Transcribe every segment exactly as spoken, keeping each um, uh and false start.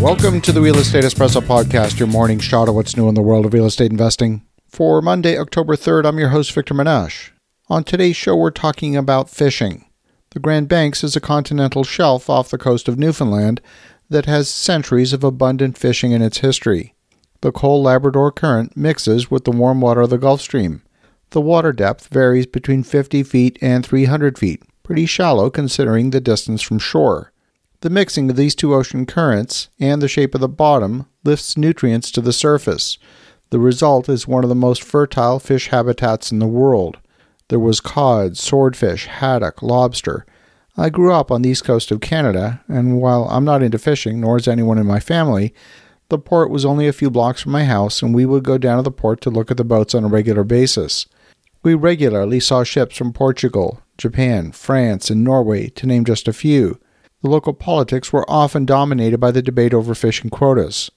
Welcome to the Real Estate Espresso Podcast, your morning shot of what's new in the world of real estate investing. For Monday, October third, I'm your host, Victor Menashe. On today's show, we're talking about fishing. The Grand Banks is a continental shelf off the coast of Newfoundland that has centuries of abundant fishing in its history. The cold Labrador Current mixes with the warm water of the Gulf Stream. The water depth varies between fifty feet and three hundred feet, pretty shallow considering the distance from shore. The mixing of these two ocean currents and the shape of the bottom lifts nutrients to the surface. The result is one of the most fertile fish habitats in the world. There was cod, swordfish, haddock, lobster. I grew up on the east coast of Canada, and while I'm not into fishing, nor is anyone in my family, the port was only a few blocks from my house, and we would go down to the port to look at the boats on a regular basis. We regularly saw ships from Portugal, Japan, France, and Norway, to name just a few. The local politics were often dominated by the debate over fishing quotas.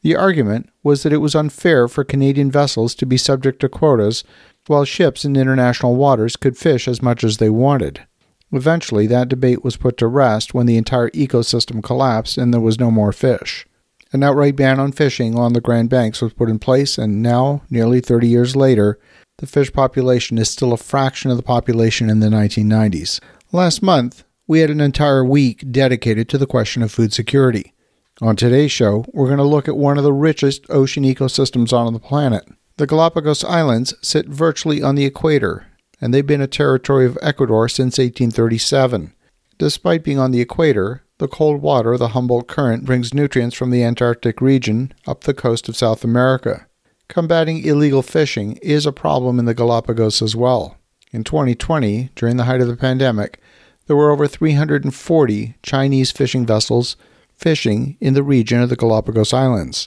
The argument was that it was unfair for Canadian vessels to be subject to quotas while ships in international waters could fish as much as they wanted. Eventually, that debate was put to rest when the entire ecosystem collapsed and there was no more fish. An outright ban on fishing on the Grand Banks was put in place, and now, nearly thirty years later, the fish population is still a fraction of the population in the nineteen nineties. Last month, we had an entire week dedicated to the question of food security. On today's show, we're going to look at one of the richest ocean ecosystems on the planet. The Galapagos Islands sit virtually on the equator, and they've been a territory of Ecuador since eighteen thirty-seven. Despite being on the equator, the cold water of the Humboldt Current brings nutrients from the Antarctic region up the coast of South America. Combating illegal fishing is a problem in the Galapagos as well. In twenty twenty, during the height of the pandemic, there were over three hundred forty Chinese fishing vessels fishing in the region of the Galapagos Islands.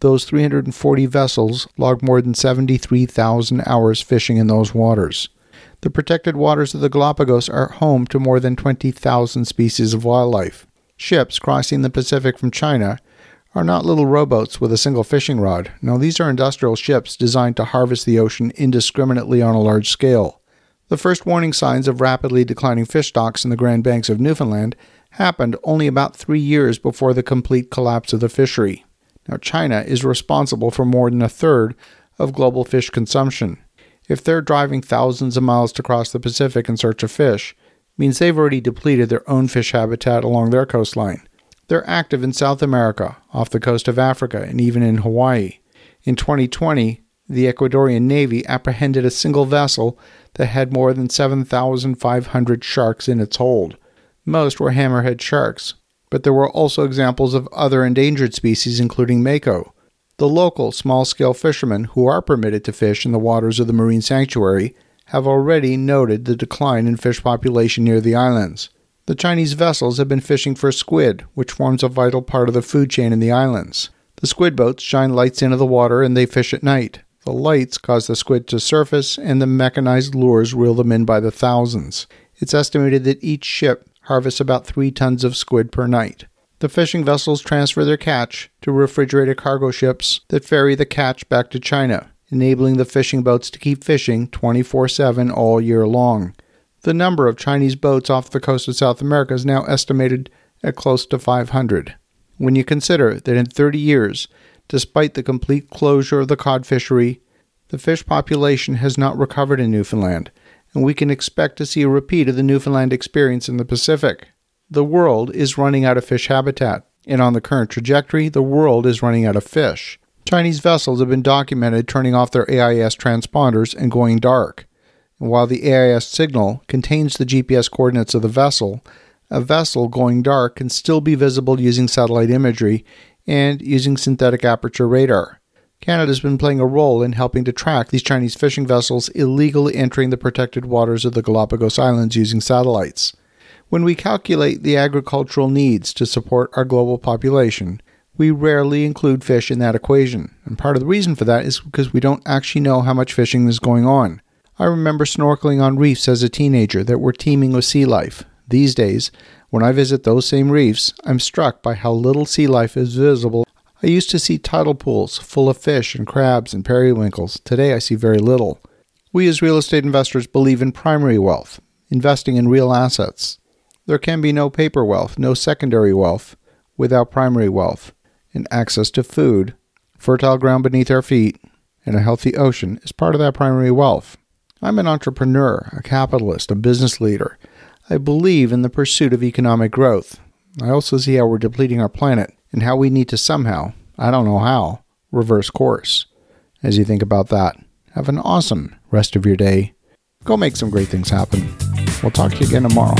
Those three hundred forty vessels logged more than seventy-three thousand hours fishing in those waters. The protected waters of the Galapagos are home to more than twenty thousand species of wildlife. Ships crossing the Pacific from China are not little rowboats with a single fishing rod. No, these are industrial ships designed to harvest the ocean indiscriminately on a large scale. The first warning signs of rapidly declining fish stocks in the Grand Banks of Newfoundland happened only about three years before the complete collapse of the fishery. Now, China is responsible for more than a third of global fish consumption. If they're driving thousands of miles to cross the Pacific in search of fish, it means they've already depleted their own fish habitat along their coastline. They're active in South America, off the coast of Africa, and even in Hawaii. In twenty twenty, the Ecuadorian Navy apprehended a single vessel that had more than seven thousand five hundred sharks in its hold. Most were hammerhead sharks, but there were also examples of other endangered species, including mako. The local small-scale fishermen who are permitted to fish in the waters of the marine sanctuary have already noted the decline in fish population near the islands. The Chinese vessels have been fishing for squid, which forms a vital part of the food chain in the islands. The squid boats shine lights into the water and they fish at night. The lights cause the squid to surface, and the mechanized lures reel them in by the thousands. It's estimated that each ship harvests about three tons of squid per night. The fishing vessels transfer their catch to refrigerated cargo ships that ferry the catch back to China, enabling the fishing boats to keep fishing twenty-four seven all year long. The number of Chinese boats off the coast of South America is now estimated at close to five hundred. When you consider that in thirty years, despite the complete closure of the cod fishery, the fish population has not recovered in Newfoundland, and we can expect to see a repeat of the Newfoundland experience in the Pacific. The world is running out of fish habitat, and on the current trajectory, the world is running out of fish. Chinese vessels have been documented turning off their A I S transponders and going dark. And while the A I S signal contains the G P S coordinates of the vessel, a vessel going dark can still be visible using satellite imagery and using synthetic aperture radar. Canada's been playing a role in helping to track these Chinese fishing vessels illegally entering the protected waters of the Galapagos Islands using satellites. When we calculate the agricultural needs to support our global population, we rarely include fish in that equation, and part of the reason for that is because we don't actually know how much fishing is going on. I remember snorkeling on reefs as a teenager that were teeming with sea life. These days, when I visit those same reefs, I'm struck by how little sea life is visible. I used to see tidal pools full of fish and crabs and periwinkles. Today I see very little. We as real estate investors believe in primary wealth, investing in real assets. There can be no paper wealth, no secondary wealth, without primary wealth. and access to food, fertile ground beneath our feet, and a healthy ocean is part of that primary wealth. I'm an entrepreneur, a capitalist, a business leader. I believe in the pursuit of economic growth. I also see how we're depleting our planet and how we need to somehow, I don't know how, reverse course. As you think about that, have an awesome rest of your day. Go make some great things happen. We'll talk to you again tomorrow.